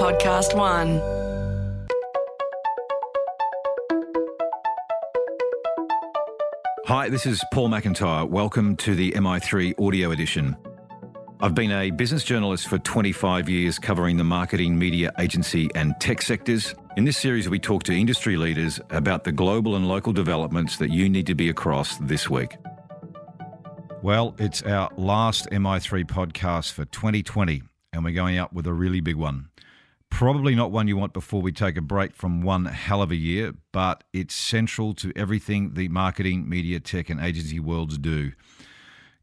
Podcast One. Hi, this is Paul McIntyre. Welcome to the MI3 Audio Edition. I've been a business journalist for 25 years covering the marketing, media, agency and tech sectors. In this series, we talk to industry leaders about the global and local developments that you need to be across this week. Well, it's our last MI3 podcast for 2020, and we're going out with a really big one. Probably not one you want before we take a break from one hell of a year, but it's central to everything the marketing, media, tech and agency worlds do.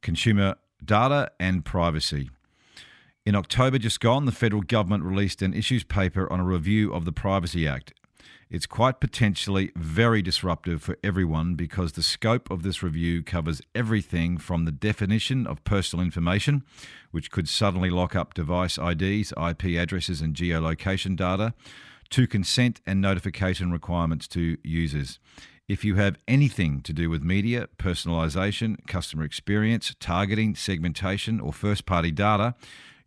Consumer data and privacy. In October just gone, the federal government released an issues paper on a review of the Privacy Act. It's quite potentially very disruptive for everyone because the scope of this review covers everything from the definition of personal information, which could suddenly lock up device IDs, IP addresses and geolocation data, to consent and notification requirements to users. If you have anything to do with media, personalisation, customer experience, targeting, segmentation or first-party data,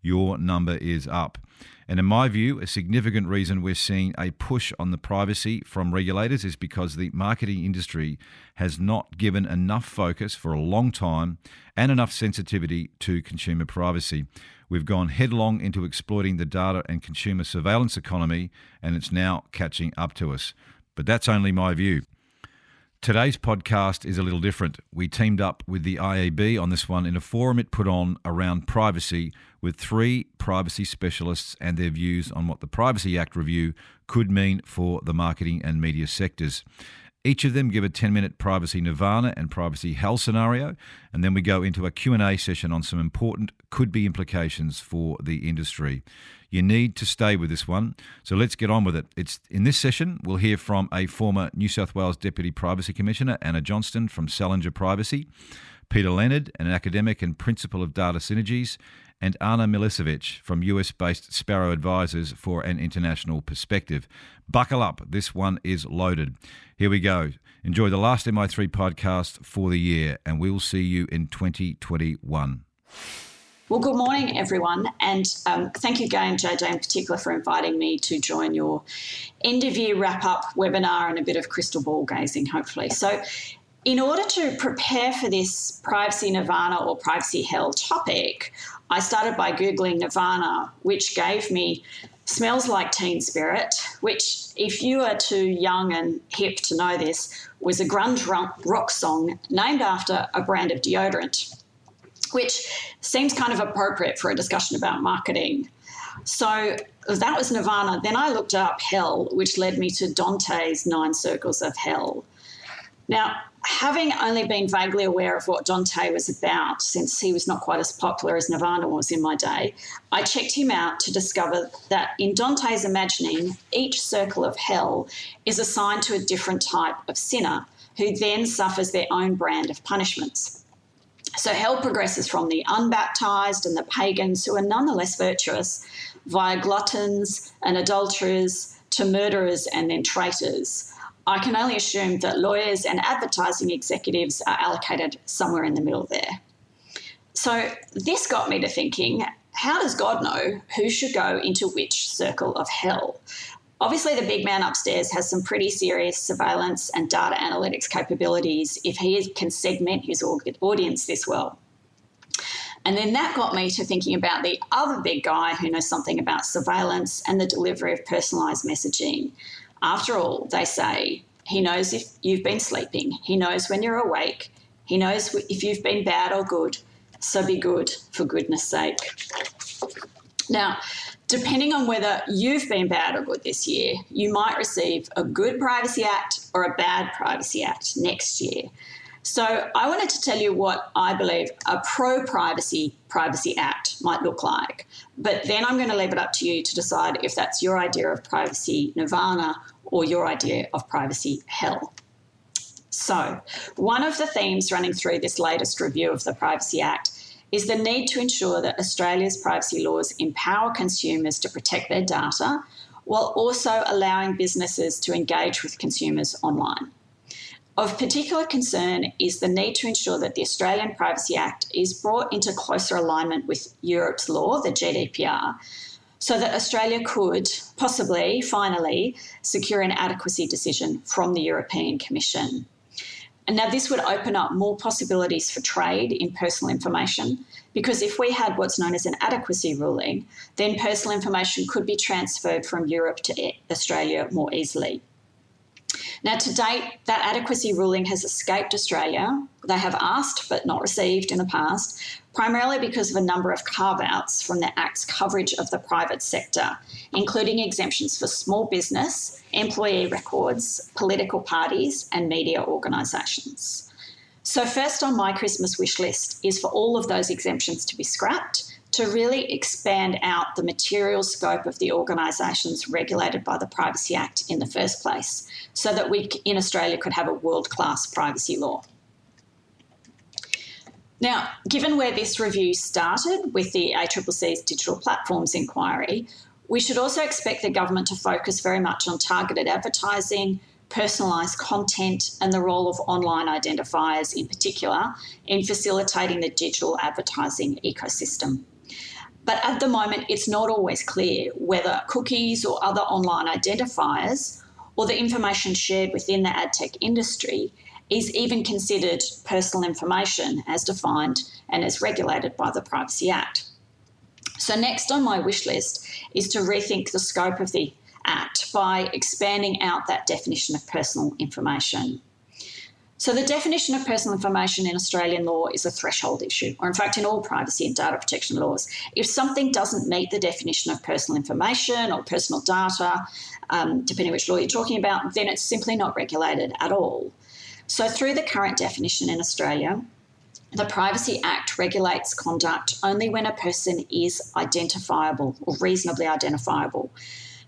your number is up. And in my view, a significant reason we're seeing a push on the privacy from regulators is because the marketing industry has not given enough focus for a long time and enough sensitivity to consumer privacy. We've gone headlong into exploiting the data and consumer surveillance economy, and it's now catching up to us. But that's only my view. Today's podcast is a little different. We teamed up with the IAB on this one in a forum it put on around privacy with three privacy specialists and their views on what the Privacy Act review could mean for the marketing and media sectors. Each of them give a 10-minute privacy nirvana and privacy hell scenario, and then we go into a Q&A session on some important could-be implications for the industry. You need to stay with this one, so let's get on with it. In this session, we'll hear from a former New South Wales Deputy Privacy Commissioner, Anna Johnston from Salinger Privacy, Peter Leonard, an academic and principal of Data Synergies, and Anna Milicevic from US-based Sparrow Advisors for an international perspective. Buckle up, this one is loaded. Here we go. Enjoy the last MI3 podcast for the year, and we'll see you in 2021. Well, good morning, everyone, and thank you again, JJ, in particular, for inviting me to join your end-of-year wrap-up webinar and a bit of crystal ball gazing, hopefully. So in order to prepare for this privacy nirvana or privacy hell topic, I started by Googling nirvana, which gave me smells like teen spirit, which, if you are too young and hip to know this, was a grunge rock song named after a brand of deodorant, which seems kind of appropriate for a discussion about marketing. So that was nirvana. Then I looked up hell, which led me to Dante's 9 circles of hell. Now, having only been vaguely aware of what Dante was about, since he was not quite as popular as nirvana was in my day, I checked him out to discover that in Dante's imagining, each circle of hell is assigned to a different type of sinner who then suffers their own brand of punishments. So hell progresses from the unbaptised and the pagans, who are nonetheless virtuous, via gluttons and adulterers to murderers and then traitors. I can only assume that lawyers and advertising executives are allocated somewhere in the middle there. So this got me to thinking, how does God know who should go into which circle of hell? Obviously, the big man upstairs has some pretty serious surveillance and data analytics capabilities if he can segment his audience this well. And then that got me to thinking about the other big guy who knows something about surveillance and the delivery of personalised messaging. After all, they say, he knows if you've been sleeping, he knows when you're awake, he knows if you've been bad or good, so be good, for goodness sake. Now, depending on whether you've been bad or good this year, you might receive a good Privacy Act or a bad Privacy Act next year. So I wanted to tell you what I believe a pro-privacy Privacy Act might look like, but then I'm going to leave it up to you to decide if that's your idea of privacy nirvana or your idea of privacy hell. So one of the themes running through this latest review of the Privacy Act is the need to ensure that Australia's privacy laws empower consumers to protect their data while also allowing businesses to engage with consumers online. Of particular concern is the need to ensure that the Australian Privacy Act is brought into closer alignment with Europe's law, the GDPR, so that Australia could possibly, finally, secure an adequacy decision from the European Commission. And now this would open up more possibilities for trade in personal information, because if we had what's known as an adequacy ruling, then personal information could be transferred from Europe to Australia more easily. Now, to date, that adequacy ruling has escaped Australia. They have asked but not received in the past, primarily because of a number of carve-outs from the Act's coverage of the private sector, including exemptions for small business, employee records, political parties and media organisations. So first on my Christmas wish list is for all of those exemptions to be scrapped, to really expand out the material scope of the organisations regulated by the Privacy Act in the first place, so that we in Australia could have a world-class privacy law. Now, given where this review started with the ACCC's Digital Platforms Inquiry, we should also expect the government to focus very much on targeted advertising, personalised content and the role of online identifiers in particular in facilitating the digital advertising ecosystem. But at the moment, it's not always clear whether cookies or other online identifiers or the information shared within the ad tech industry is even considered personal information as defined and as regulated by the Privacy Act. So next on my wish list is to rethink the scope of the Act by expanding out that definition of personal information. So the definition of personal information in Australian law is a threshold issue, or in fact in all privacy and data protection laws. If something doesn't meet the definition of personal information or personal data, depending which law you're talking about, then it's simply not regulated at all. So through the current definition in Australia, the Privacy Act regulates conduct only when a person is identifiable or reasonably identifiable.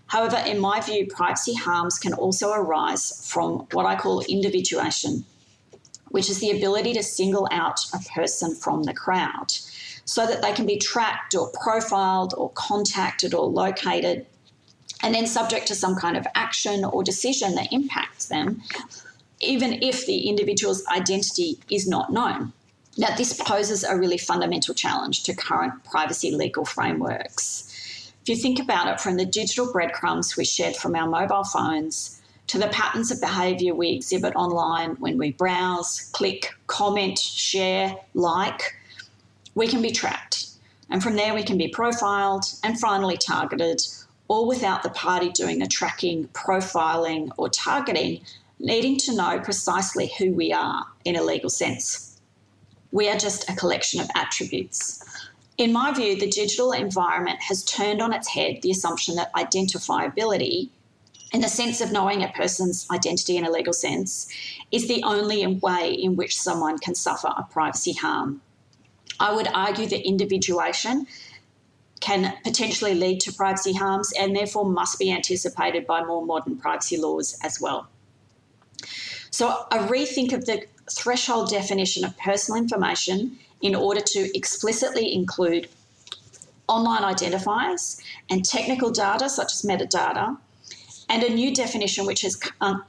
However, in my view, privacy harms can also arise from what I call individuation, which is the ability to single out a person from the crowd so that they can be tracked or profiled or contacted or located and then subject to some kind of action or decision that impacts them, even if the individual's identity is not known. Now, this poses a really fundamental challenge to current privacy legal frameworks. If you think about it, from the digital breadcrumbs we shed from our mobile phones to the patterns of behaviour we exhibit online when we browse, click, comment, share, like, we can be tracked. And from there we can be profiled and finally targeted, all without the party doing the tracking, profiling or targeting needing to know precisely who we are in a legal sense. We are just a collection of attributes. In my view, the digital environment has turned on its head the assumption that identifiability, in the sense of knowing a person's identity in a legal sense, is the only way in which someone can suffer a privacy harm. I would argue that individuation can potentially lead to privacy harms and therefore must be anticipated by more modern privacy laws as well. So a rethink of the threshold definition of personal information in order to explicitly include online identifiers and technical data such as metadata, and a new definition which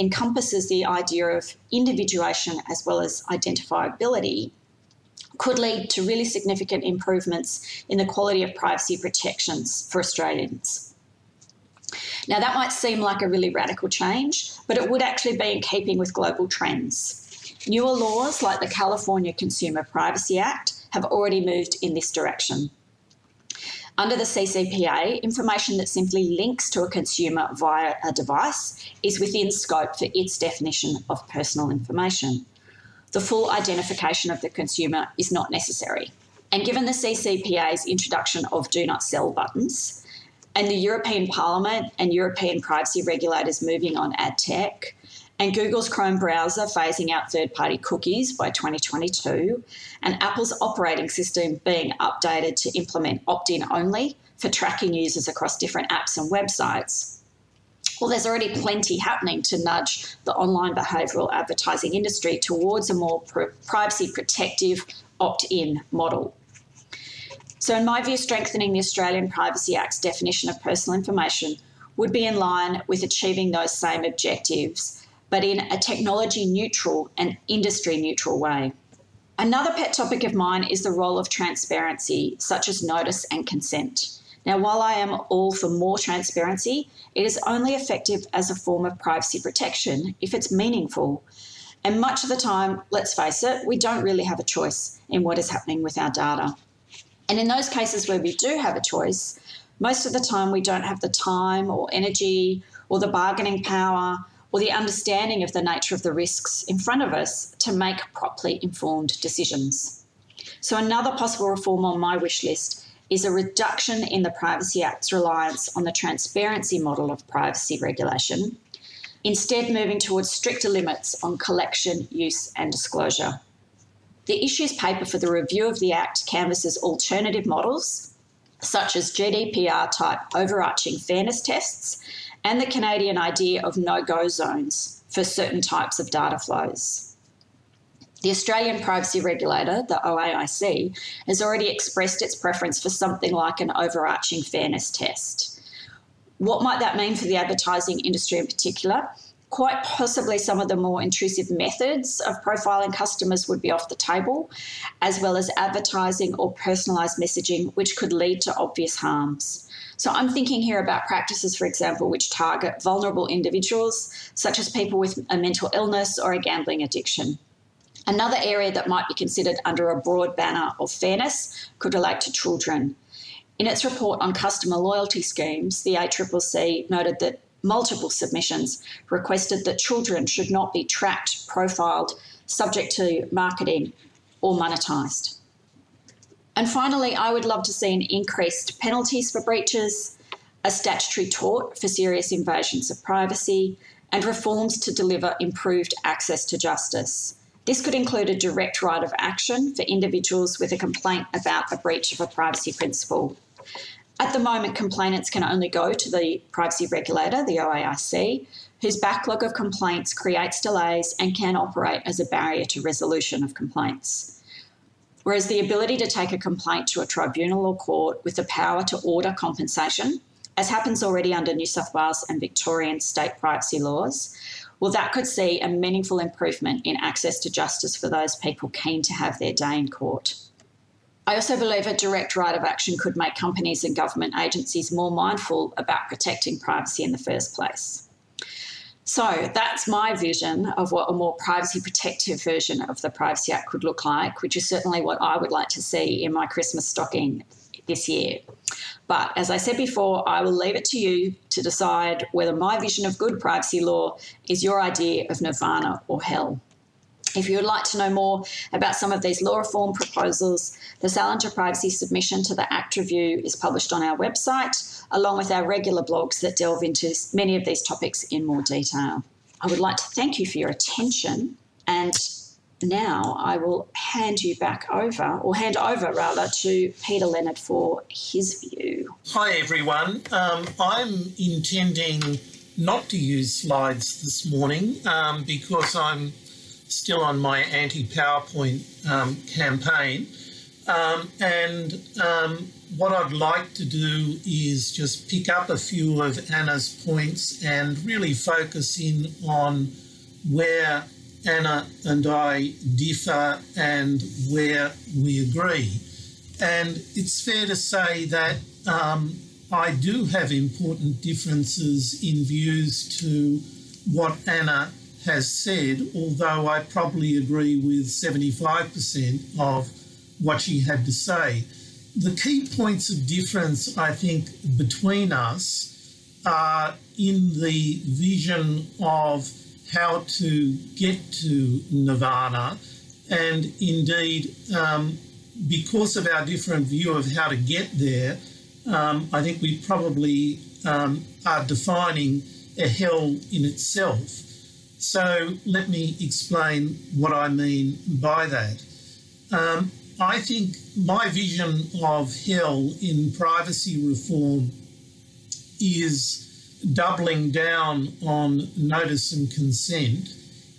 encompasses the idea of individuation as well as identifiability could lead to really significant improvements in the quality of privacy protections for Australians. Now, that might seem like a really radical change, but it would actually be in keeping with global trends. Newer laws like the California Consumer Privacy Act have already moved in this direction. Under the CCPA, information that simply links to a consumer via a device is within scope for its definition of personal information. The full identification of the consumer is not necessary. And given the CCPA's introduction of do not sell buttons, and the European Parliament and European privacy regulators moving on ad tech, and Google's Chrome browser phasing out third-party cookies by 2022, and Apple's operating system being updated to implement opt-in only for tracking users across different apps and websites. Well, there's already plenty happening to nudge the online behavioural advertising industry towards a more privacy-protective opt-in model. So in my view, strengthening the Australian Privacy Act's definition of personal information would be in line with achieving those same objectives, but in a technology-neutral and industry-neutral way. Another pet topic of mine is the role of transparency, such as notice and consent, Now, while I am all for more transparency, it is only effective as a form of privacy protection if it's meaningful. And much of the time, let's face it, we don't really have a choice in what is happening with our data. And in those cases where we do have a choice, most of the time we don't have the time or energy or the bargaining power or the understanding of the nature of the risks in front of us to make properly informed decisions. So another possible reform on my wish list is a reduction in the Privacy Act's reliance on the transparency model of privacy regulation, instead moving towards stricter limits on collection, use and disclosure. The issues paper for the review of the Act canvasses alternative models, such as GDPR-type overarching fairness tests and the Canadian idea of no-go zones for certain types of data flows. The Australian privacy regulator, the OAIC, has already expressed its preference for something like an overarching fairness test. What might that mean for the advertising industry in particular? Quite possibly some of the more intrusive methods of profiling customers would be off the table, as well as advertising or personalised messaging, which could lead to obvious harms. So I'm thinking here about practices, for example, which target vulnerable individuals, such as people with a mental illness or a gambling addiction. Another area that might be considered under a broad banner of fairness could relate to children. In its report on customer loyalty schemes, the ACCC noted that multiple submissions requested that children should not be tracked, profiled, subject to marketing or monetised. And finally, I would love to see an increased penalties for breaches, a statutory tort for serious invasions of privacy, and reforms to deliver improved access to justice. This could include a direct right of action for individuals with a complaint about a breach of a privacy principle. At the moment, complainants can only go to the privacy regulator, the OAIC, whose backlog of complaints creates delays and can operate as a barrier to resolution of complaints. Whereas the ability to take a complaint to a tribunal or court with the power to order compensation, as happens already under New South Wales and Victorian state privacy laws, well, that could see a meaningful improvement in access to justice for those people keen to have their day in court. I also believe a direct right of action could make companies and government agencies more mindful about protecting privacy in the first place. So that's my vision of what a more privacy protective version of the Privacy Act could look like, which is certainly what I would like to see in my Christmas stocking this year. But as I said before, I will leave it to you to decide whether my vision of good privacy law is your idea of nirvana or hell. If you would like to know more about some of these law reform proposals, the Salinger Privacy submission to the Act Review is published on our website, along with our regular blogs that delve into many of these topics in more detail. I would like to thank you for your attention, and now I will hand over to Peter Leonard for his view. Hi everyone. I'm intending not to use slides this morning because I'm still on my anti-PowerPoint campaign. What I'd like to do is just pick up a few of Anna's points and really focus in on where Anna and I differ and where we agree. And it's fair to say that I do have important differences in views to what Anna has said, although I probably agree with 75% of what she had to say. The key points of difference, I think, between us are in the vision of how to get to nirvana, and indeed, because of our different view of how to get there, I think we probably are defining a hell in itself. So let me explain what I mean by that. I think my vision of hell in privacy reform is doubling down on notice and consent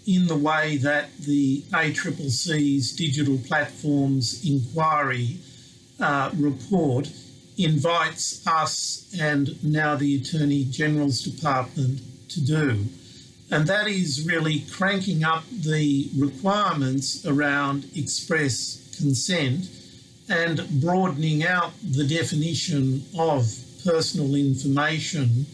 in the way that the ACCC's Digital Platforms Inquiry report invites us and now the Attorney General's Department to do. And that is really cranking up the requirements around express consent and broadening out the definition of personal information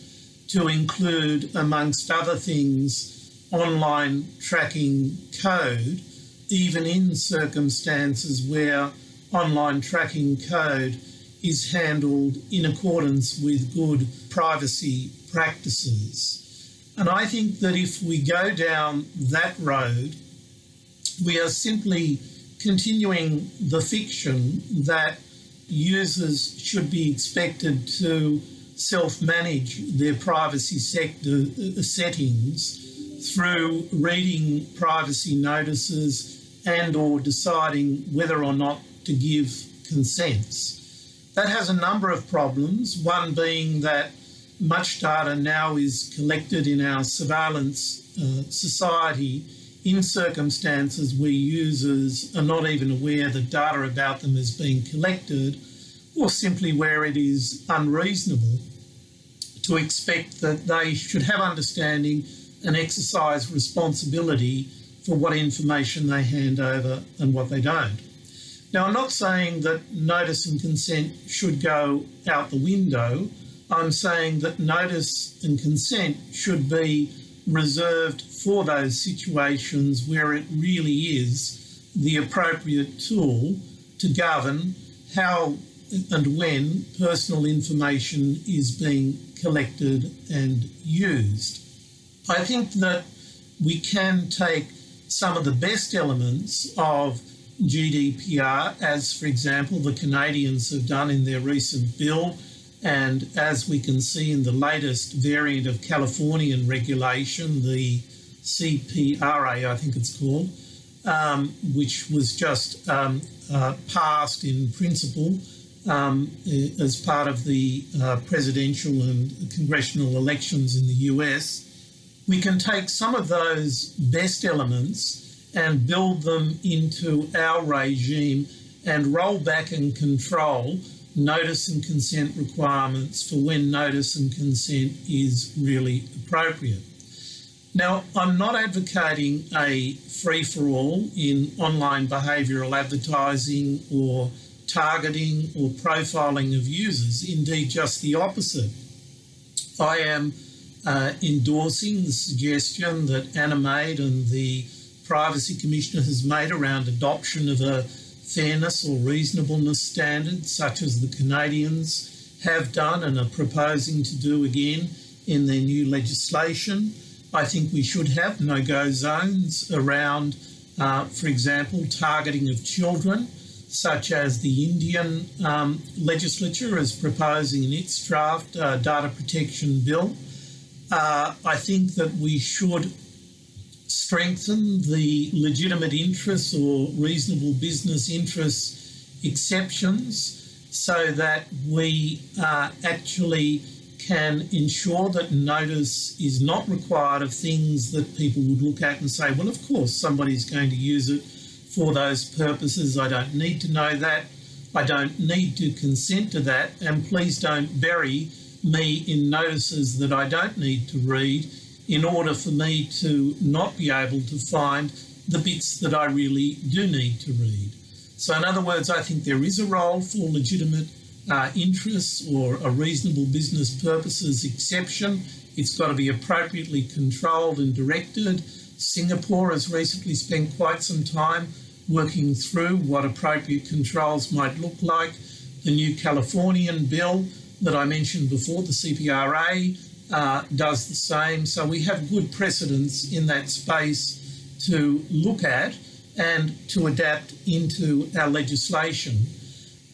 to include, amongst other things, online tracking code, even in circumstances where online tracking code is handled in accordance with good privacy practices. And I think that if we go down that road, we are simply continuing the fiction that users should be expected to self-manage their privacy sector settings through reading privacy notices and or deciding whether or not to give consents. That has a number of problems, one being that much data now is collected in our surveillance society in circumstances where users are not even aware that data about them is being collected, or simply where it is unreasonable to expect that they should have understanding and exercise responsibility for what information they hand over and what they don't. Now, I'm not saying that notice and consent should go out the window. I'm saying that notice and consent should be reserved for those situations where it really is the appropriate tool to govern how and when personal information is being collected and used. I think that we can take some of the best elements of GDPR, as, for example, the Canadians have done in their recent bill, and as we can see in the latest variant of Californian regulation, the CPRA, I think it's called, which was just passed in principle as part of the presidential and congressional elections in the US. We can take some of those best elements and build them into our regime and roll back and control notice and consent requirements for when notice and consent is really appropriate. Now, I'm not advocating a free-for-all in online behavioural advertising or targeting or profiling of users, indeed just the opposite. I am endorsing the suggestion that Anna made and the Privacy Commissioner has made around adoption of a fairness or reasonableness standard, such as the Canadians have done and are proposing to do again in their new legislation. I think we should have no-go zones around, for example, targeting of children, such as the Indian legislature is proposing in its draft data protection bill. I think that we should strengthen the legitimate interests or reasonable business interests exceptions so that we actually can ensure that notice is not required of things that people would look at and say, well, of course, somebody's going to use it for those purposes. I don't need to know that. I don't need to consent to that. And please don't bury me in notices that I don't need to read in order for me to not be able to find the bits that I really do need to read. So in other words, I think there is a role for legitimate interests or a reasonable business purposes exception. It's got to be appropriately controlled and directed. Singapore has recently spent quite some time working through what appropriate controls might look like. The new Californian bill that I mentioned before, the CPRA, does the same. So we have good precedents in that space to look at and to adapt into our legislation.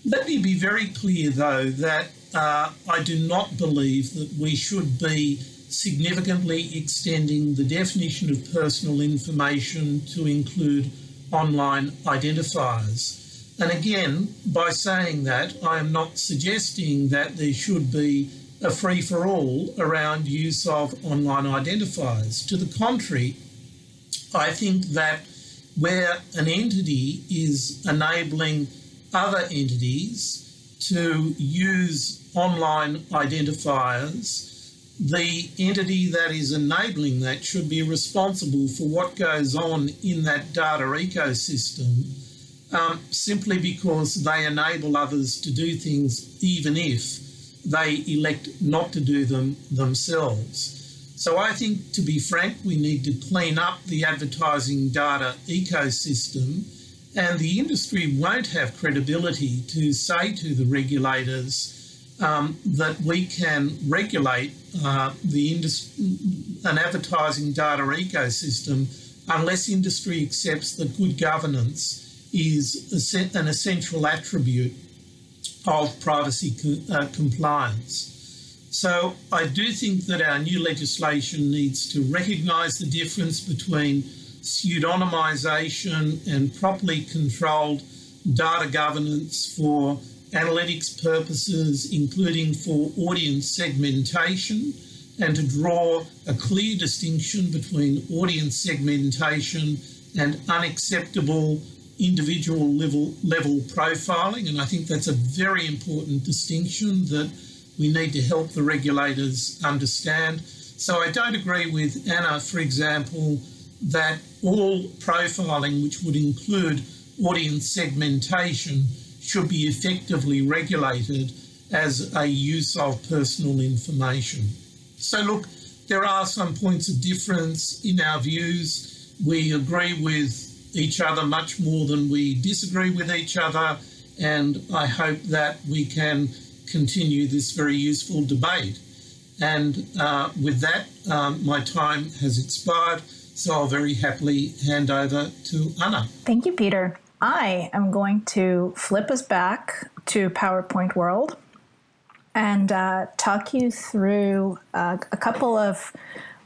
Let me be very clear, though, that I do not believe that we should be significantly extending the definition of personal information to include online identifiers. And again, by saying that, I am not suggesting that there should be a free-for-all around use of online identifiers. To the contrary, I think that where an entity is enabling other entities to use online identifiers, the entity that is enabling that should be responsible for what goes on in that data ecosystem simply because they enable others to do things even if they elect not to do them themselves. So I think, to be frank, we need to clean up the advertising data ecosystem, and the industry won't have credibility to say to the regulators that we can regulate an advertising data ecosystem unless industry accepts that good governance is an essential attribute of privacy compliance. So I do think that our new legislation needs to recognise the difference between pseudonymisation and properly controlled data governance for analytics purposes, including for audience segmentation, and to draw a clear distinction between audience segmentation and unacceptable individual level profiling. And I think that's a very important distinction that we need to help the regulators understand. So I don't agree with Anna, for example, that all profiling, which would include audience segmentation, should be effectively regulated as a use of personal information. So look, there are some points of difference in our views. We agree with each other much more than we disagree with each other, and I hope that we can continue this very useful debate. And with that, my time has expired, so I'll very happily hand over to Anna. Thank you, Peter. I am going to flip us back to PowerPoint world and talk you through a couple of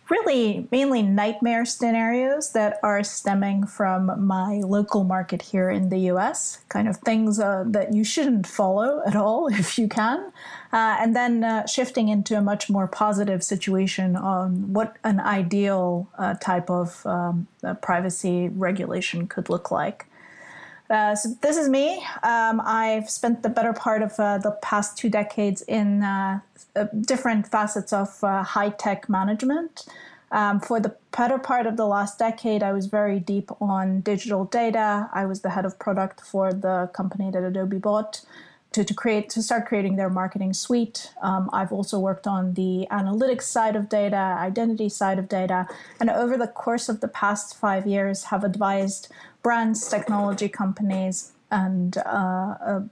really mainly nightmare scenarios that are stemming from my local market here in the US, kind of things that you shouldn't follow at all if you can, and then shifting into a much more positive situation on what an ideal type of privacy regulation could look like. So this is me. I've spent the better part of the past 2 decades in different facets of high-tech management. For the better part of the last decade, I was very deep on digital data. I was the head of product for the company that Adobe bought to start creating their marketing suite. I've also worked on the analytics side of data, identity side of data, and over the course of the past 5 years have advised brands, technology companies, and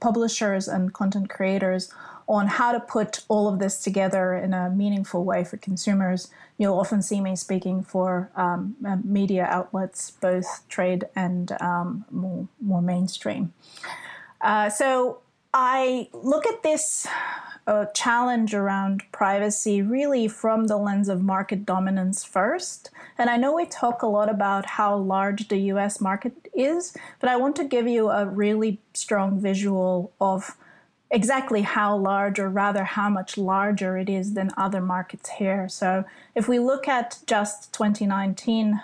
publishers and content creators on how to put all of this together in a meaningful way for consumers. You'll often see me speaking for media outlets, both trade and more mainstream. So I look at this challenge around privacy really from the lens of market dominance first. And I know we talk a lot about how large the US market is, but I want to give you a really strong visual of exactly how large, or rather how much larger it is than other markets here. So if we look at just 2019,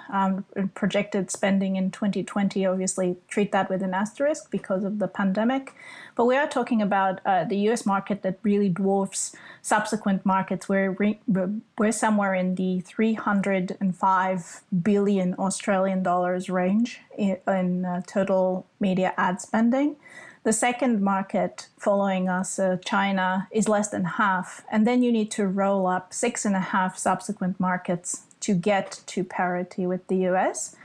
projected spending in 2020, obviously treat that with an asterisk because of the pandemic. But we are talking about the US market that really dwarfs subsequent markets. We're somewhere in the 305 billion Australian dollars range in total media ad spending. The second market following us, China, is less than half. And then you need to roll up 6.5 subsequent markets to get to parity with the US.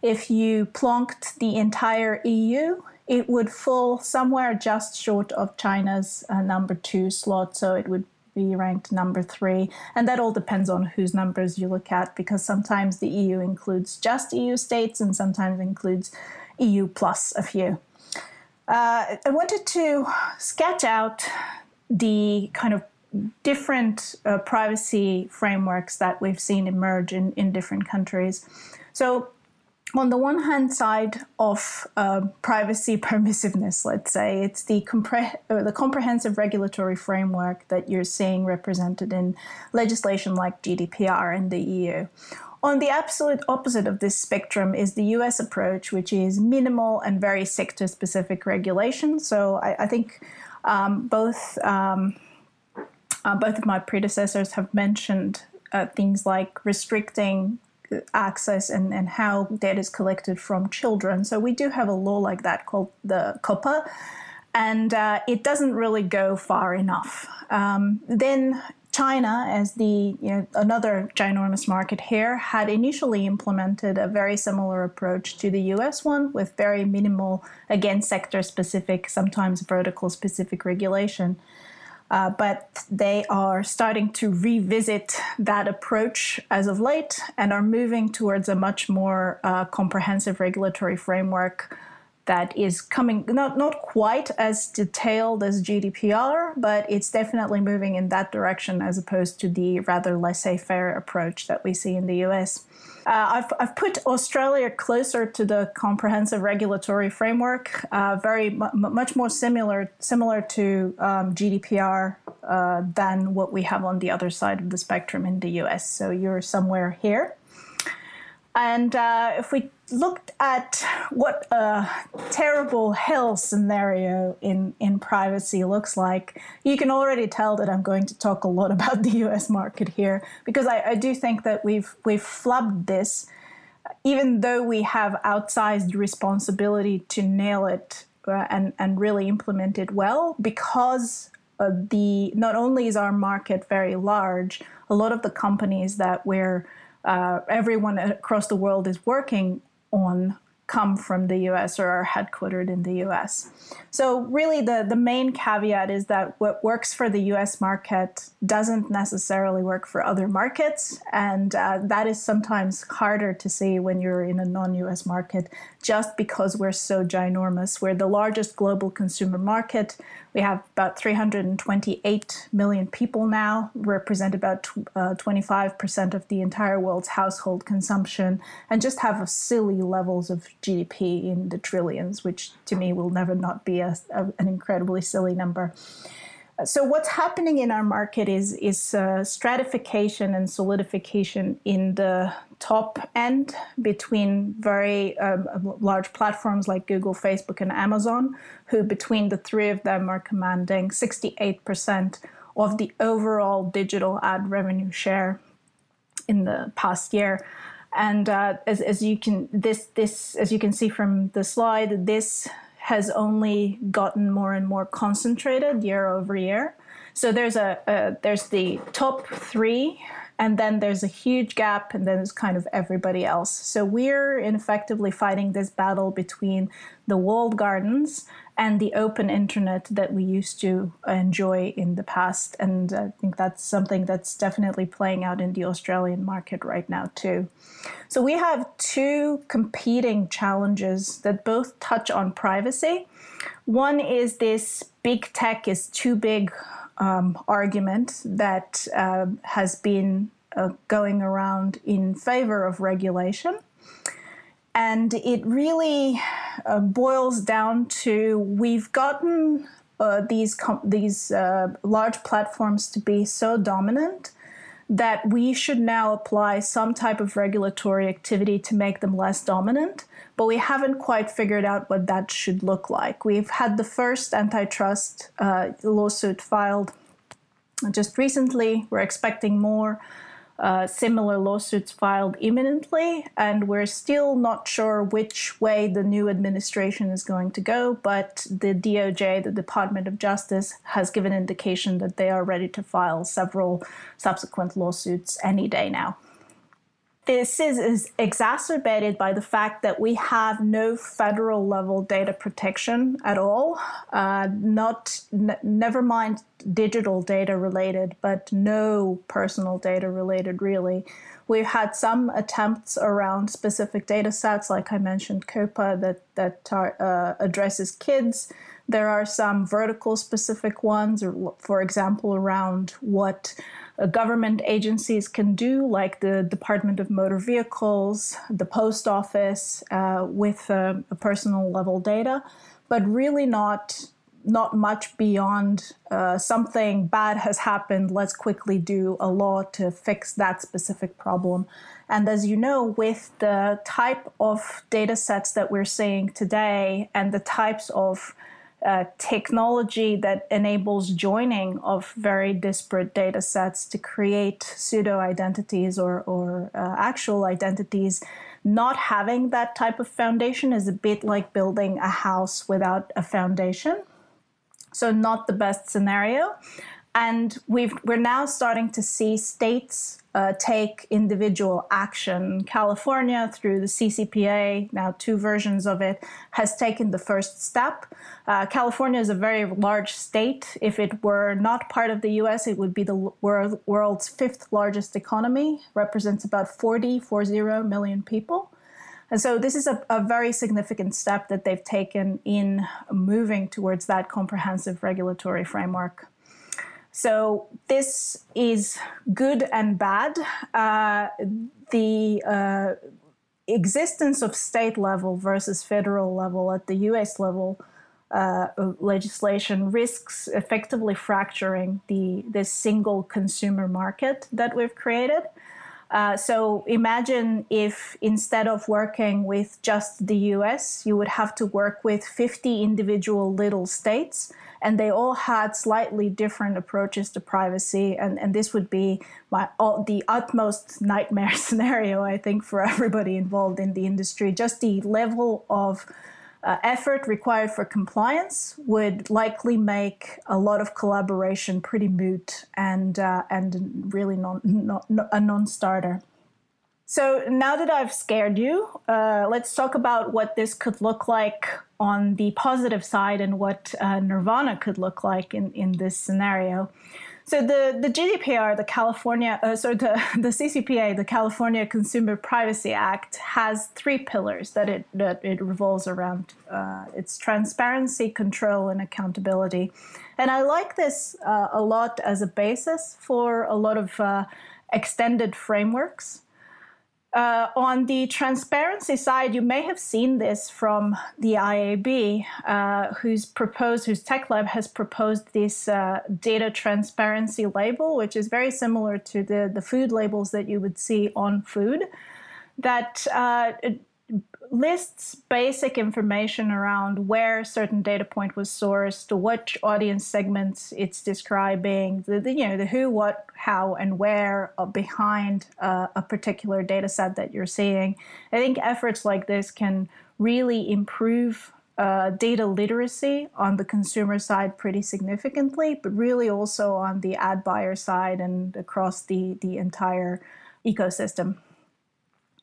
If you plonked the entire EU, it would fall somewhere just short of China's number 2 slot. So it would be ranked number 3. And that all depends on whose numbers you look at, because sometimes the EU includes just EU states and sometimes includes EU plus a few. I wanted to sketch out the kind of different privacy frameworks that we've seen emerge in different countries. So on the one hand side of privacy permissiveness, let's say, it's the comprehensive regulatory framework that you're seeing represented in legislation like GDPR in the EU. On the absolute opposite of this spectrum is the US approach, which is minimal and very sector-specific regulation. So I think both of my predecessors have mentioned things like restricting access and how data is collected from children. So we do have a law like that called the COPPA, and it doesn't really go far enough. Then China, as the another ginormous market here, had initially implemented a very similar approach to the US one with very minimal, again, sector-specific, sometimes vertical-specific regulation. But they are starting to revisit that approach as of late and are moving towards a much more comprehensive regulatory framework that is coming, not quite as detailed as GDPR, but it's definitely moving in that direction as opposed to the rather laissez-faire approach that we see in the US. I've put Australia closer to the comprehensive regulatory framework, much more similar to GDPR than what we have on the other side of the spectrum in the US. So you're somewhere here. And if we looked at what a terrible hell scenario in privacy looks like, you can already tell that I'm going to talk a lot about the US market here, because I do think that we've flubbed this, even though we have outsized responsibility to nail it and really implement it well, because not only is our market very large, a lot of the companies that we're everyone across the world is working on come from the US or are headquartered in the US. So really the main caveat is that what works for the US market doesn't necessarily work for other markets, and that is sometimes harder to see when you're in a non-US market, just because we're so ginormous. We're the largest global consumer market. We have about 328 million people now, represent about 25% of the entire world's household consumption, and just have silly levels of GDP in the trillions, which to me will never not be an incredibly silly number. So what's happening in our market is stratification and solidification in the top end between very large platforms like Google, Facebook, and Amazon, who between the three of them are commanding 68% of the overall digital ad revenue share in the past year. And as you can see from the slide, this has only gotten more and more concentrated year over year. So there's the top three, and then there's a huge gap, and then there's kind of everybody else. So we're effectively fighting this battle between the walled gardens and the open internet that we used to enjoy in the past. And I think that's something that's definitely playing out in the Australian market right now too. So we have two competing challenges that both touch on privacy. One is this big tech is too big argument that has been going around in favor of regulation. And it really boils down to we've gotten these large platforms to be so dominant that we should now apply some type of regulatory activity to make them less dominant, but we haven't quite figured out what that should look like. We've had the first antitrust lawsuit filed just recently. We're expecting more similar lawsuits filed imminently, and we're still not sure which way the new administration is going to go, but the DOJ, the Department of Justice, has given indication that they are ready to file several subsequent lawsuits any day now. This is exacerbated by the fact that we have no federal level data protection at all, never mind digital data related, but no personal data related, really. We've had some attempts around specific data sets, like I mentioned, COPPA, that addresses kids. There are some vertical specific ones, for example, around what government agencies can do, like the Department of Motor Vehicles, the Post Office, with personal level data, but really not much beyond something bad has happened, let's quickly do a law to fix that specific problem. And as you know, with the type of data sets that we're seeing today and the types of technology that enables joining of very disparate data sets to create pseudo-identities or actual identities. Not having that type of foundation is a bit like building a house without a foundation. So not the best scenario. And we're now starting to see states take individual action. California, through the CCPA, now two versions of it, has taken the first step. California is a very large state. If it were not part of the U.S., it would be the world's fifth largest economy, represents about 40 million people. And so this is a very significant step that they've taken in moving towards that comprehensive regulatory framework. So this is good and bad. The existence of state level versus federal level at the US level legislation risks effectively fracturing this single consumer market that we've created. So imagine if instead of working with just the US, you would have to work with 50 individual little states, and they all had slightly different approaches to privacy. And this would be the utmost nightmare scenario, I think, for everybody involved in the industry. Just the level of effort required for compliance would likely make a lot of collaboration pretty moot and really a non-starter. So now that I've scared you, let's talk about what this could look like on the positive side and what Nirvana could look like in this scenario. So the GDPR, the CCPA, the California Consumer Privacy Act, has three pillars that it revolves around. It's transparency, control, and accountability. And I like this a lot as a basis for a lot of extended frameworks. On the transparency side, you may have seen this from the IAB, whose tech lab has proposed this data transparency label, which is very similar to the food labels that you would see on food, that lists basic information around where certain data point was sourced, which audience segments it's describing, the who, what, how, and where are behind a particular data set that you're seeing. I think efforts like this can really improve data literacy on the consumer side pretty significantly, but really also on the ad buyer side and across the entire ecosystem.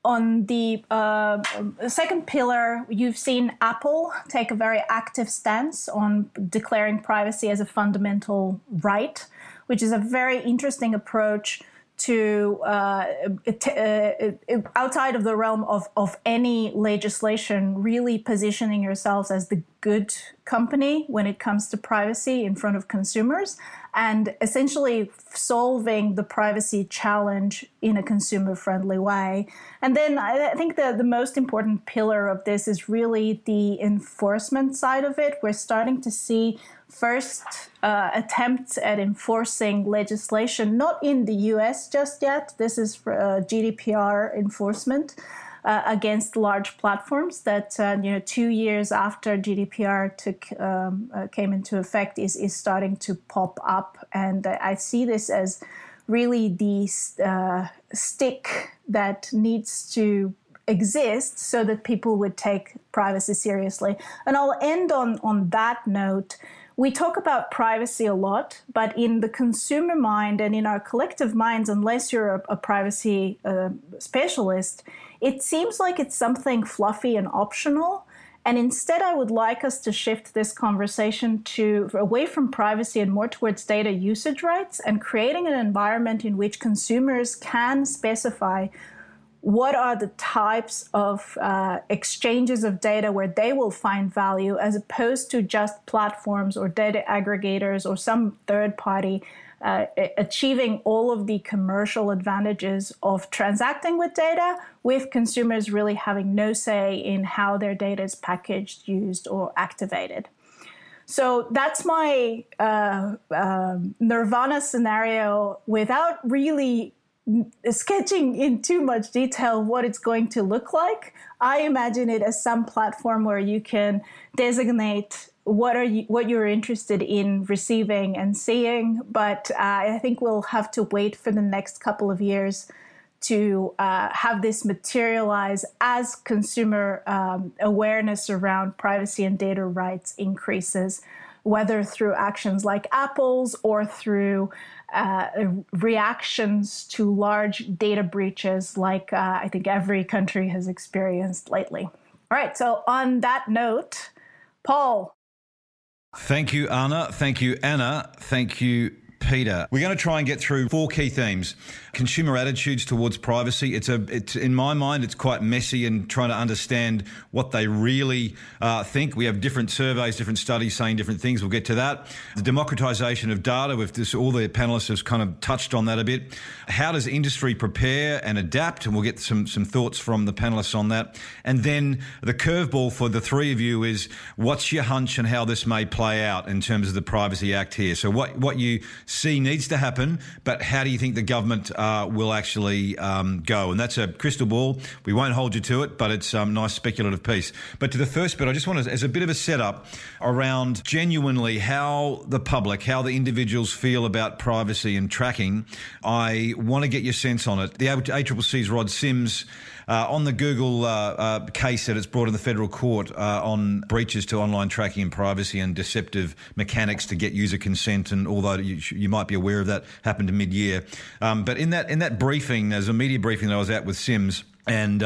On the second pillar, you've seen Apple take a very active stance on declaring privacy as a fundamental right, which is a very interesting approach to outside of the realm of any legislation, really positioning yourselves as the good company when it comes to privacy in front of consumers and essentially solving the privacy challenge in a consumer-friendly way. And then I think the most important pillar of this is really the enforcement side of it. We're starting to see first attempts at enforcing legislation, not in the US just yet. This is for, GDPR enforcement against large platforms that 2 years after GDPR came into effect is starting to pop up. And I see this as really the stick that needs to exist so that people would take privacy seriously. And I'll end on that note. We talk about privacy a lot, but in the consumer mind and in our collective minds, unless you're a privacy specialist, it seems like it's something fluffy and optional. And instead, I would like us to shift this conversation away from privacy and more towards data usage rights and creating an environment in which consumers can specify what are the types of exchanges of data where they will find value, as opposed to just platforms or data aggregators or some third party achieving all of the commercial advantages of transacting with data, with consumers really having no say in how their data is packaged, used, or activated. So that's my Nirvana scenario without really sketching in too much detail what it's going to look like. I imagine it as some platform where you can designate what you're interested in receiving and seeing. But I think we'll have to wait for the next couple of years to have this materialize as consumer awareness around privacy and data rights increases, whether through actions like Apple's or through reactions to large data breaches like I think every country has experienced lately. All right, so on that note, Paul. Thank you, Anna. Thank you, Anna. Thank you, Peter. We're going to try and get through four key themes. Consumer attitudes towards privacy. It's in my mind, it's quite messy and trying to understand what they really think. We have different surveys, different studies saying different things. We'll get to that. The democratization of data. All the panelists have kind of touched on that a bit. How does industry prepare and adapt? And we'll get some thoughts from the panelists on that. And then the curveball for the three of you is what's your hunch and how this may play out in terms of the Privacy Act here? So what you see needs to happen, but how do you think the government will actually go? And that's a crystal ball. We won't hold you to it, but it's a nice speculative piece. But to the first bit, I just want to, as a bit of a setup around genuinely how the public, how the individuals feel about privacy and tracking, I want to get your sense on it. The ACCC's Rod Sims on the Google case that it's brought in the federal court on breaches to online tracking and privacy and deceptive mechanics to get user consent, and although you might be aware of that, happened mid-year. But in that briefing, there's a media briefing that I was at with Sims, and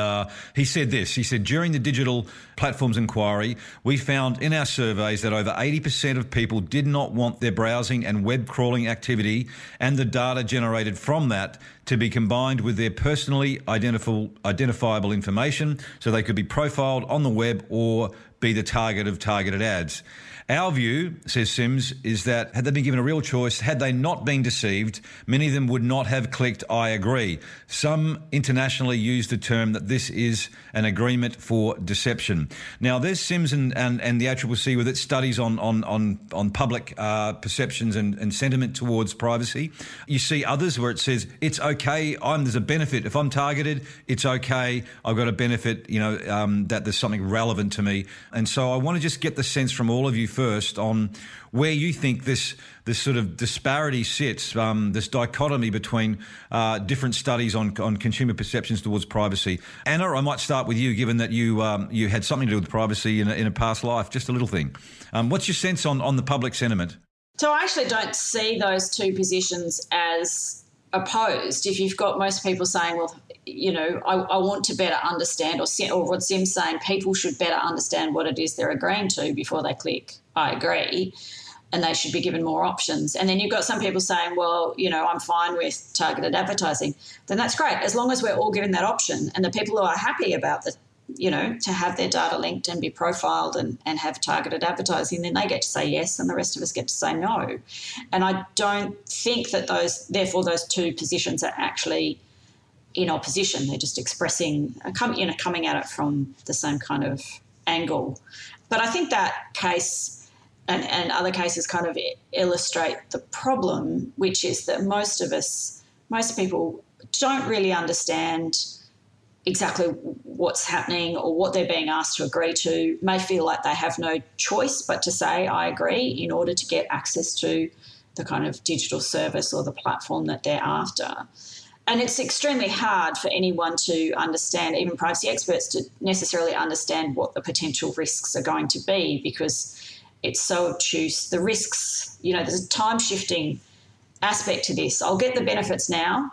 he said this. He said, during the digital platforms inquiry, we found in our surveys that over 80% of people did not want their browsing and web crawling activity and the data generated from that to be combined with their personally identifiable information so they could be profiled on the web or be the target of targeted ads. Our view, says Sims, is that had they been given a real choice, had they not been deceived, many of them would not have clicked I agree. Some internationally use the term that this is an agreement for deception. Now, there's Sims and the ACCC with its studies on public perceptions and sentiment towards privacy. You see others where it says, it's okay, there's a benefit. If I'm targeted, it's okay. I've got a benefit, that there's something relevant to me. And so I want to just get the sense from all of you first on where you think this sort of disparity sits, this dichotomy between different studies on consumer perceptions towards privacy. Anna, I might start with you, given that you had something to do with privacy in a past life, just a little thing. What's your sense on the public sentiment? So I actually don't see those two positions as opposed. If you've got most people saying, well, I want to better understand, or Rod Sims saying people should better understand what it is they're agreeing to before they click I agree, and they should be given more options. And then you've got some people saying, well, I'm fine with targeted advertising. Then that's great, as long as we're all given that option. And the people who are happy about the, to have their data linked and be profiled and have targeted advertising, then they get to say yes and the rest of us get to say no. And I don't think that those two positions are actually in opposition. They're just expressing, coming at it from the same kind of angle. But I think that case and other cases kind of illustrate the problem, which is that most people don't really understand exactly what's happening or what they're being asked to agree to, may feel like they have no choice but to say I agree in order to get access to the kind of digital service or the platform that they're after. And it's extremely hard for anyone to understand, even privacy experts, to necessarily understand what the potential risks are going to be, because it's so obtuse. The risks, there's a time-shifting aspect to this. I'll get the benefits now,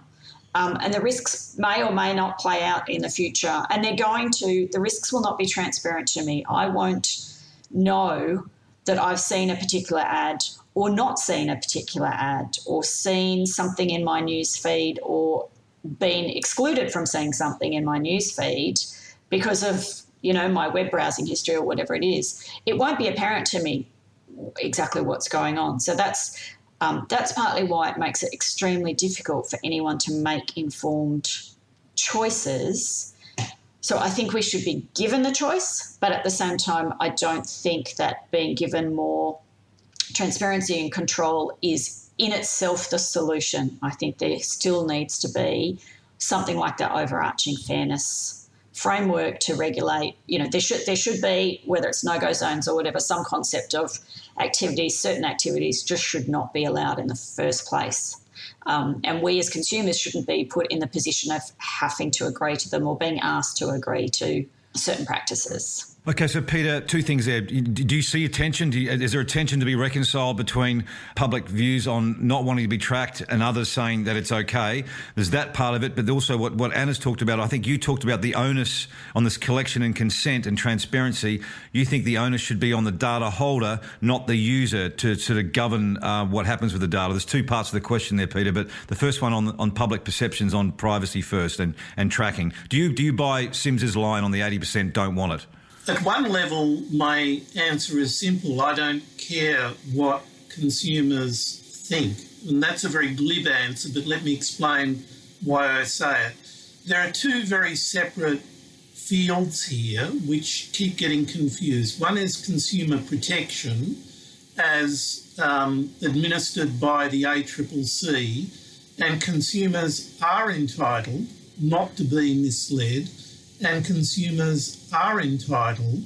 and the risks may or may not play out in the future. And the risks will not be transparent to me. I won't know that I've seen a particular ad or not seen a particular ad or seen something in my news feed or been excluded from seeing something in my news feed because of, my web browsing history or whatever it is. It won't be apparent to me exactly what's going on. So that's partly why it makes it extremely difficult for anyone to make informed choices. So I think we should be given the choice, but at the same time, I don't think that being given more transparency and control is in itself the solution. I think there still needs to be something like that overarching fairness framework to regulate, you know, there should be, whether it's no-go zones or whatever, some concept of activities, certain activities just should not be allowed in the first place. And we as consumers shouldn't be put in the position of having to agree to them or being asked to agree to certain practices. Okay, so Peter, two things there. Do you see a tension? Is there a tension to be reconciled between public views on not wanting to be tracked and others saying that it's okay? There's that part of it, but also what Anna's talked about, I think you talked about the onus on this collection and consent and transparency. You think the onus should be on the data holder, not the user, to sort of govern what happens with the data. There's two parts of the question there, Peter, but the first one on public perceptions on privacy first and tracking. Do you buy Sims's line on the 80% don't want it? At one level, my answer is simple. I don't care what consumers think. And that's a very glib answer, but let me explain why I say it. There are two very separate fields here which keep getting confused. One is consumer protection as administered by the ACCC, and consumers are entitled not to be misled, and consumers are entitled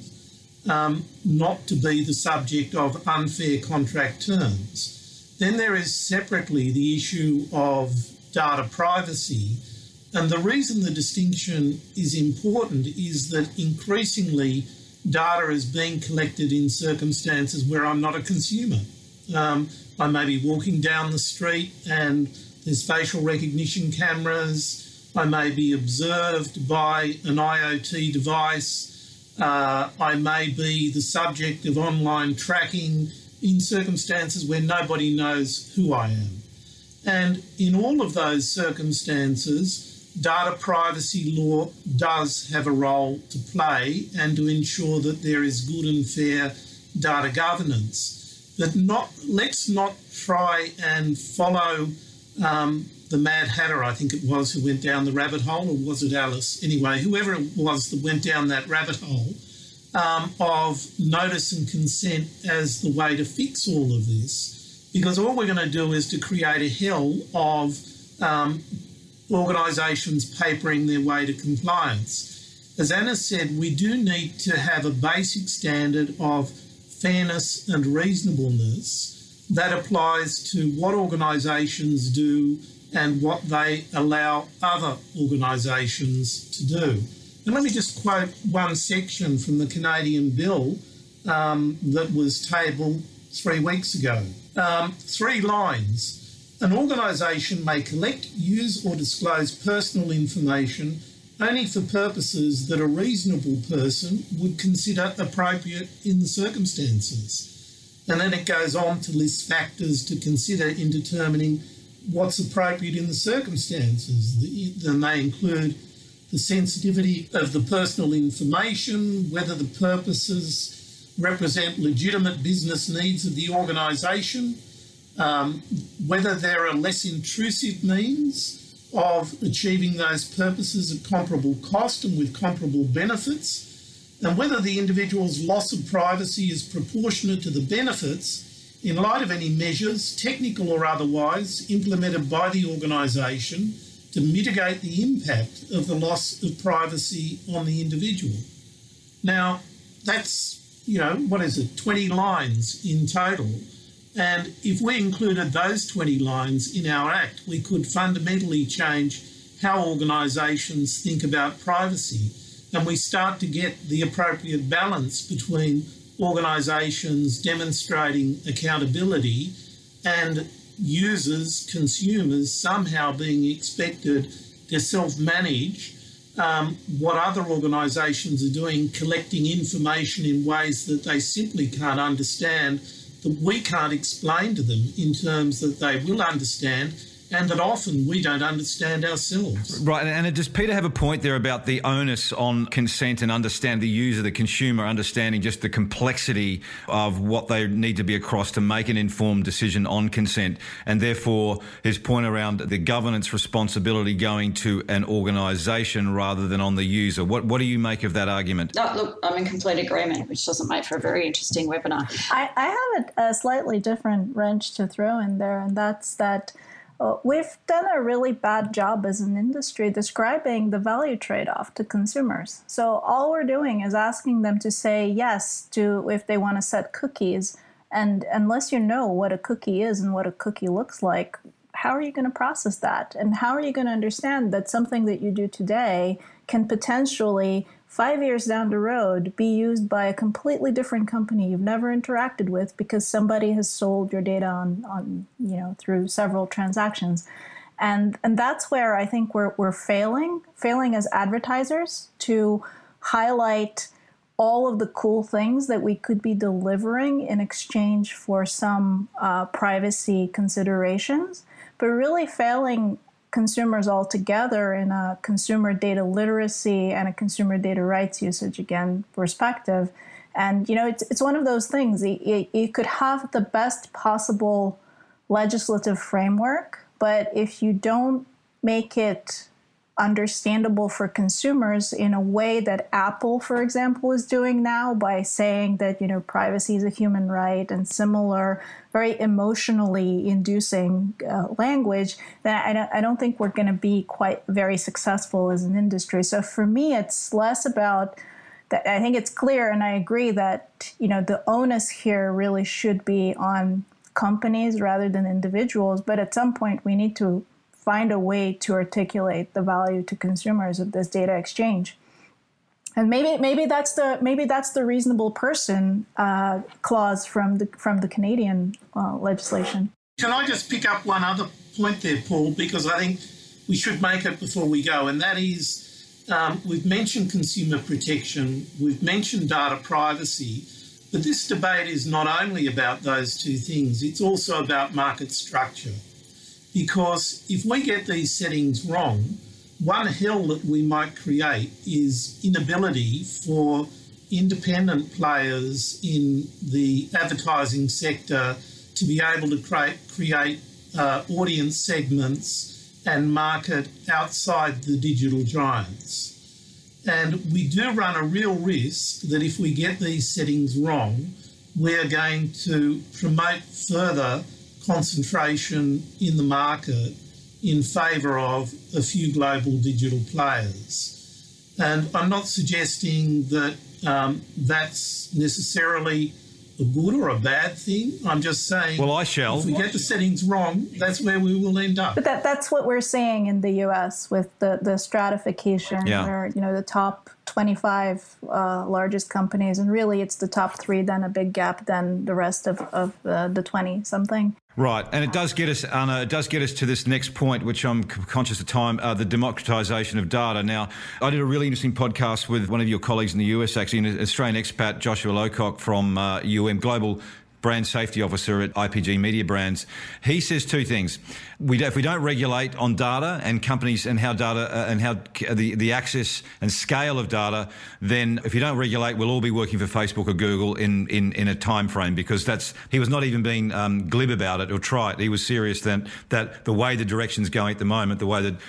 not to be the subject of unfair contract terms. Then there is separately the issue of data privacy. And the reason the distinction is important is that increasingly data is being collected in circumstances where I'm not a consumer. I may be walking down the street and there's facial recognition cameras. I may be observed by an IoT device. I may be the subject of online tracking in circumstances where nobody knows who I am. And in all of those circumstances, data privacy law does have a role to play and to ensure that there is good and fair data governance. But let's not try and follow the Mad Hatter, I think it was, who went down the rabbit hole, or was it Alice? Anyway, whoever it was that went down that rabbit hole of notice and consent as the way to fix all of this, because all we're going to do is to create a hell of organisations papering their way to compliance. As Anna said, we do need to have a basic standard of fairness and reasonableness that applies to what organisations do and what they allow other organisations to do. And let me just quote one section from the Canadian bill that was tabled 3 weeks ago. 3 lines. An organisation may collect, use or disclose personal information only for purposes that a reasonable person would consider appropriate in the circumstances. And then it goes on to list factors to consider in determining what's appropriate in the circumstances. And they include the sensitivity of the personal information, whether the purposes represent legitimate business needs of the organisation, whether there are less intrusive means of achieving those purposes at comparable cost and with comparable benefits, and whether the individual's loss of privacy is proportionate to the benefits in light of any measures, technical or otherwise, implemented by the organisation to mitigate the impact of the loss of privacy on the individual. Now, that's, you know, what is it, 20 lines in total. And if we included those 20 lines in our Act, we could fundamentally change how organisations think about privacy. And we start to get the appropriate balance between organisations demonstrating accountability and users, consumers, somehow being expected to self-manage what other organisations are doing, collecting information in ways that they simply can't understand, that we can't explain to them in terms that they will understand, and that often we don't understand ourselves. Right, and does Peter have a point there about the onus on consent and understand the user, the consumer, understanding just the complexity of what they need to be across to make an informed decision on consent, and therefore his point around the governance responsibility going to an organisation rather than on the user? What do you make of that argument? No, look, I'm in complete agreement, which doesn't make for a very interesting webinar. I have a slightly different wrench to throw in there, and that's that We've done a really bad job as an industry describing the value trade-off to consumers. So all we're doing is asking them to say yes to if they want to set cookies. And unless you know what a cookie is and what a cookie looks like, how are you going to process that? And how are you going to understand that something that you do today can potentially, 5 years down the road, be used by a completely different company you've never interacted with because somebody has sold your data on through several transactions. And that's where I think we're failing as advertisers to highlight all of the cool things that we could be delivering in exchange for some privacy considerations, but really failing consumers altogether in a consumer data literacy and a consumer data rights usage, again, perspective. And, it's one of those things. You could have the best possible legislative framework, but if you don't make it understandable for consumers in a way that Apple, for example, is doing now by saying that, privacy is a human right and similar very emotionally inducing language, that I don't think we're going to be quite very successful as an industry. So for me, it's less about that. I think it's clear, and I agree that, the onus here really should be on companies rather than individuals. But at some point, we need to find a way to articulate the value to consumers of this data exchange. And maybe that's the reasonable person clause from the Canadian legislation. Can I just pick up one other point there, Paul, because I think we should make it before we go, and that is we've mentioned consumer protection, we've mentioned data privacy, but this debate is not only about those two things, it's also about market structure. Because if we get these settings wrong, one hell that we might create is inability for independent players in the advertising sector to be able to create audience segments and market outside the digital giants. And we do run a real risk that if we get these settings wrong, we're going to promote further concentration in the market in favour of a few global digital players. And I'm not suggesting that that's necessarily a good or a bad thing. I'm just saying, if we get the settings wrong, that's where we will end up. But that's what we're seeing in the US with the stratification, where the top 25 largest companies, and really it's the top 3, then a big gap, then the rest of the 20 something. Right, and it does get us, Anna, it does get us to this next point, which I'm conscious of time, the democratisation of data. Now, I did a really interesting podcast with one of your colleagues in the US, actually, an Australian expat, Joshua Lowcock from Global Brand Safety Officer at IPG Media Brands. He says two things. If we don't regulate on data and companies and how data and how the access and scale of data, then if you don't regulate, we'll all be working for Facebook or Google in a time frame, because that's, he was not even being glib about it or trite. He was serious that the way the direction's going at the moment, the way that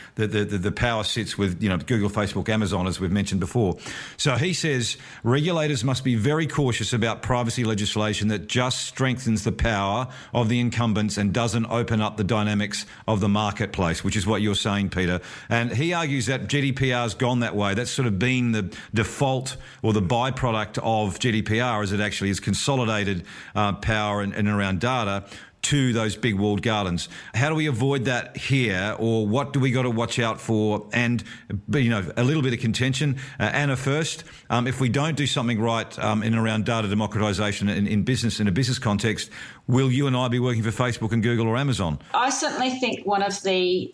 the power sits with Google, Facebook, Amazon, as we've mentioned before. So he says regulators must be very cautious about privacy legislation that just strengthens the power of the incumbents and doesn't open up the dynamics of the marketplace, which is what you're saying, Peter. And he argues that GDPR's gone that way. That's sort of been the default or the byproduct of GDPR, as it actually has consolidated power and around data to those big walled gardens. How do we avoid that here, or what do we got to watch out for? And a little bit of contention, Anna first. If we don't do something right in and around data democratisation in business, in a business context, will you and I be working for Facebook and Google or Amazon? I certainly think one of the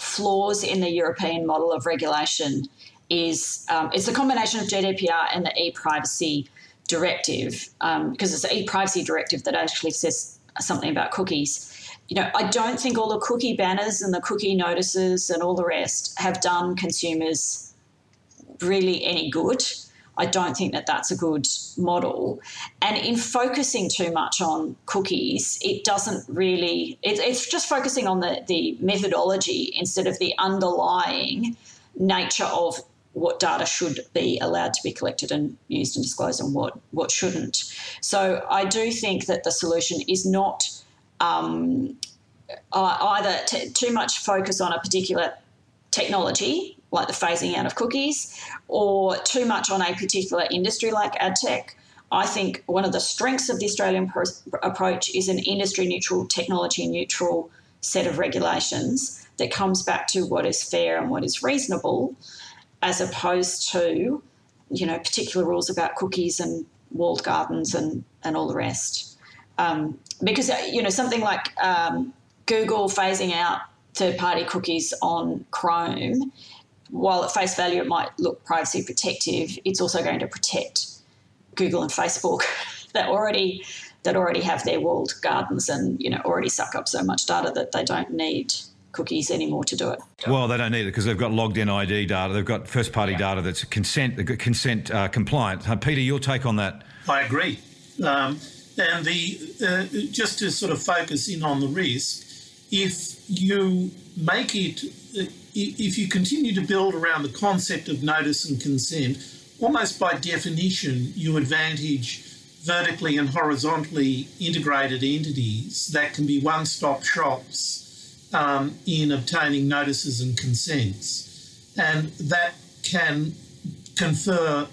flaws in the European model of regulation is it's a combination of GDPR and the e-privacy directive, because it's the e-privacy directive that actually says something about cookies. I don't think all the cookie banners and the cookie notices and all the rest have done consumers really any good. I don't think that that's a good model. And in focusing too much on cookies, it doesn't really, it's just focusing on the methodology instead of the underlying nature of what data should be allowed to be collected and used and disclosed and what shouldn't. So I do think that the solution is not either too much focus on a particular technology, like the phasing out of cookies, or too much on a particular industry like ad tech. I think one of the strengths of the Australian approach is an industry-neutral, technology-neutral set of regulations that comes back to what is fair and what is reasonable, as opposed to, you know, particular rules about cookies and walled gardens and all the rest. Because, you know, something like Google phasing out third-party cookies on Chrome, while at face value it might look privacy protective, it's also going to protect Google and Facebook that already have their walled gardens and, you know, already suck up so much data that they don't need cookies anymore to do it. Well, they don't need it because they've got logged-in ID data. They've got first-party data that's consent compliant. Peter, your take on that? I agree. And just to sort of focus in on the risk, if you continue to build around the concept of notice and consent, almost by definition, you advantage vertically and horizontally integrated entities that can be one-stop shops in obtaining notices and consents. And that can confer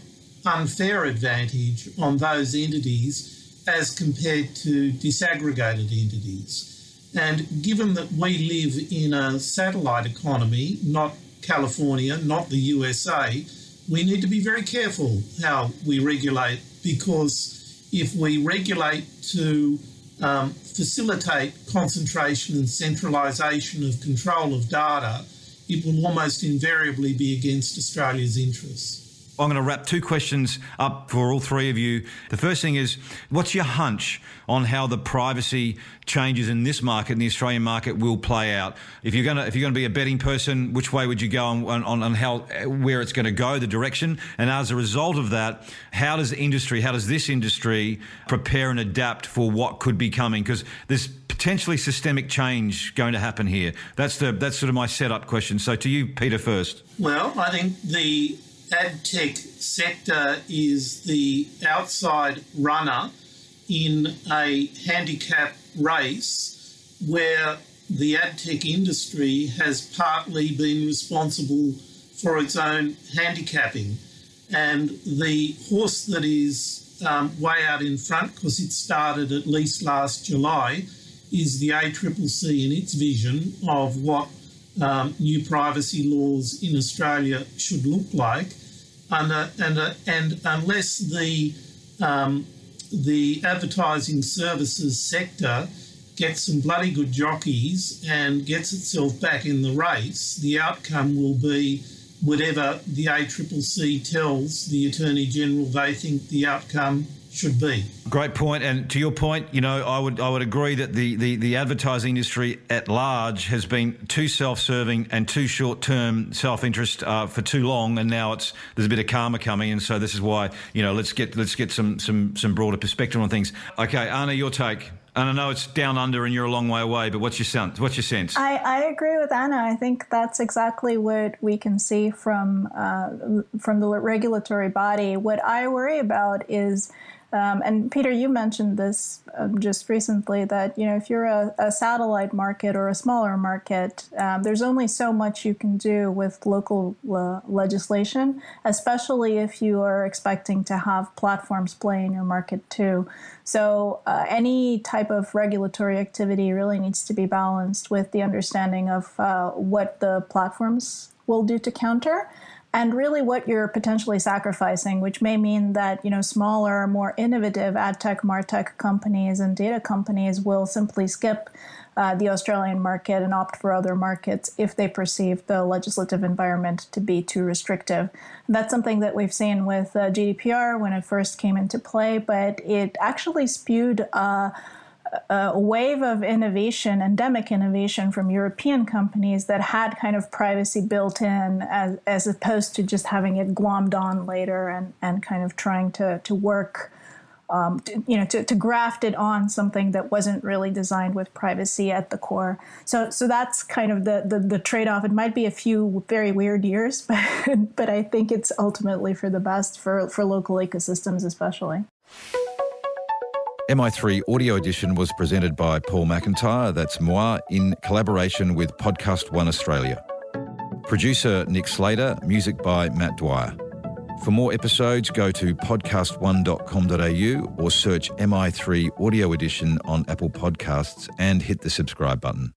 unfair advantage on those entities as compared to disaggregated entities. And given that we live in a satellite economy, not California, not the USA, we need to be very careful how we regulate, because if we regulate to facilitate concentration and centralisation of control of data, it will almost invariably be against Australia's interests. I'm going to wrap two questions up for all three of you. The first thing is, what's your hunch on how the privacy changes in this market, in the Australian market, will play out? If you're going to be a betting person, which way would you go on where it's going to go, the direction? And as a result of that, how does this industry prepare and adapt for what could be coming? Because there's potentially systemic change going to happen here. That's sort of my setup question. So to you, Peter, first. Well, I think the ad tech sector is the outside runner in a handicap race where the ad tech industry has partly been responsible for its own handicapping. And the horse that is way out in front, because it started at least last July, is the ACCC and its vision of what new privacy laws in Australia should look like, and unless the advertising services sector gets some bloody good jockeys and gets itself back in the race, the outcome will be whatever the ACCC tells the Attorney General they think the outcome should be. Great point. And to your point, you know, I would agree that the advertising industry at large has been too self-serving and too short-term self-interest for too long, and now there's a bit of karma coming, and so this is why, you know, let's get some broader perspective on things. Okay, Anna, your take. And I know it's down under and you're a long way away, but what's your sense? I agree with Anna. I think that's exactly what we can see from the regulatory body. What I worry about is, and Peter, you mentioned this just recently, that, you know, if you're a satellite market or a smaller market, there's only so much you can do with local legislation, especially if you are expecting to have platforms play in your market too. So any type of regulatory activity really needs to be balanced with the understanding of what the platforms will do to counter, and really what you're potentially sacrificing, which may mean that, you know, smaller, more innovative ad tech, martech companies and data companies will simply skip the Australian market and opt for other markets if they perceive the legislative environment to be too restrictive. And that's something that we've seen with GDPR when it first came into play, but it actually spewed a wave of innovation, endemic innovation from European companies that had kind of privacy built in, as opposed to just having it glommed on later and kind of trying to work, to graft it on something that wasn't really designed with privacy at the core. So that's kind of the trade-off. It might be a few very weird years, but I think it's ultimately for the best for local ecosystems especially. MI3 Audio Edition was presented by Paul McIntyre, that's moi, in collaboration with Podcast One Australia. Producer Nick Slater, music by Matt Dwyer. For more episodes, go to podcastone.com.au or search MI3 Audio Edition on Apple Podcasts and hit the subscribe button.